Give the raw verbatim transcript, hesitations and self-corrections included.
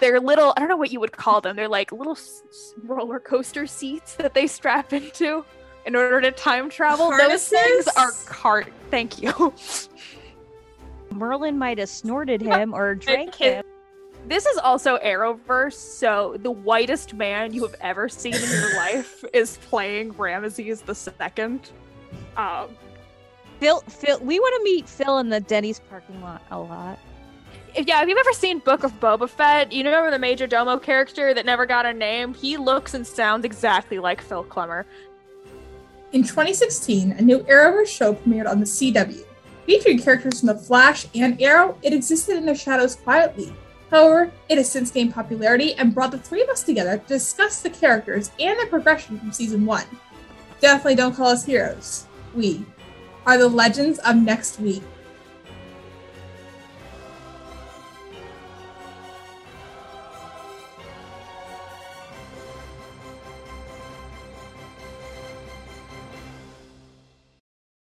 they're little, I don't know what you would call them. They're like little s- roller coaster seats that they strap into in order to time travel. Harnesses? Those things are cart. Thank you. Merlin might have snorted him or drank him. This is also Arrowverse, so the whitest man you have ever seen in your life is playing Ramesses the Second. Um, Phil, Phil, we want to meet Phil in the Denny's parking lot a lot. If, yeah, if you've ever seen Book of Boba Fett, you remember the Major Domo character that never got a name? He looks and sounds exactly like Phil Klemmer. In twenty sixteen, a new Arrowverse show premiered on the C W. Featuring characters from The Flash and Arrow, it existed in their shadows quietly. However, it has since gained popularity and brought the three of us together to discuss the characters and their progression from season one. Definitely don't call us heroes. We are the legends of next week.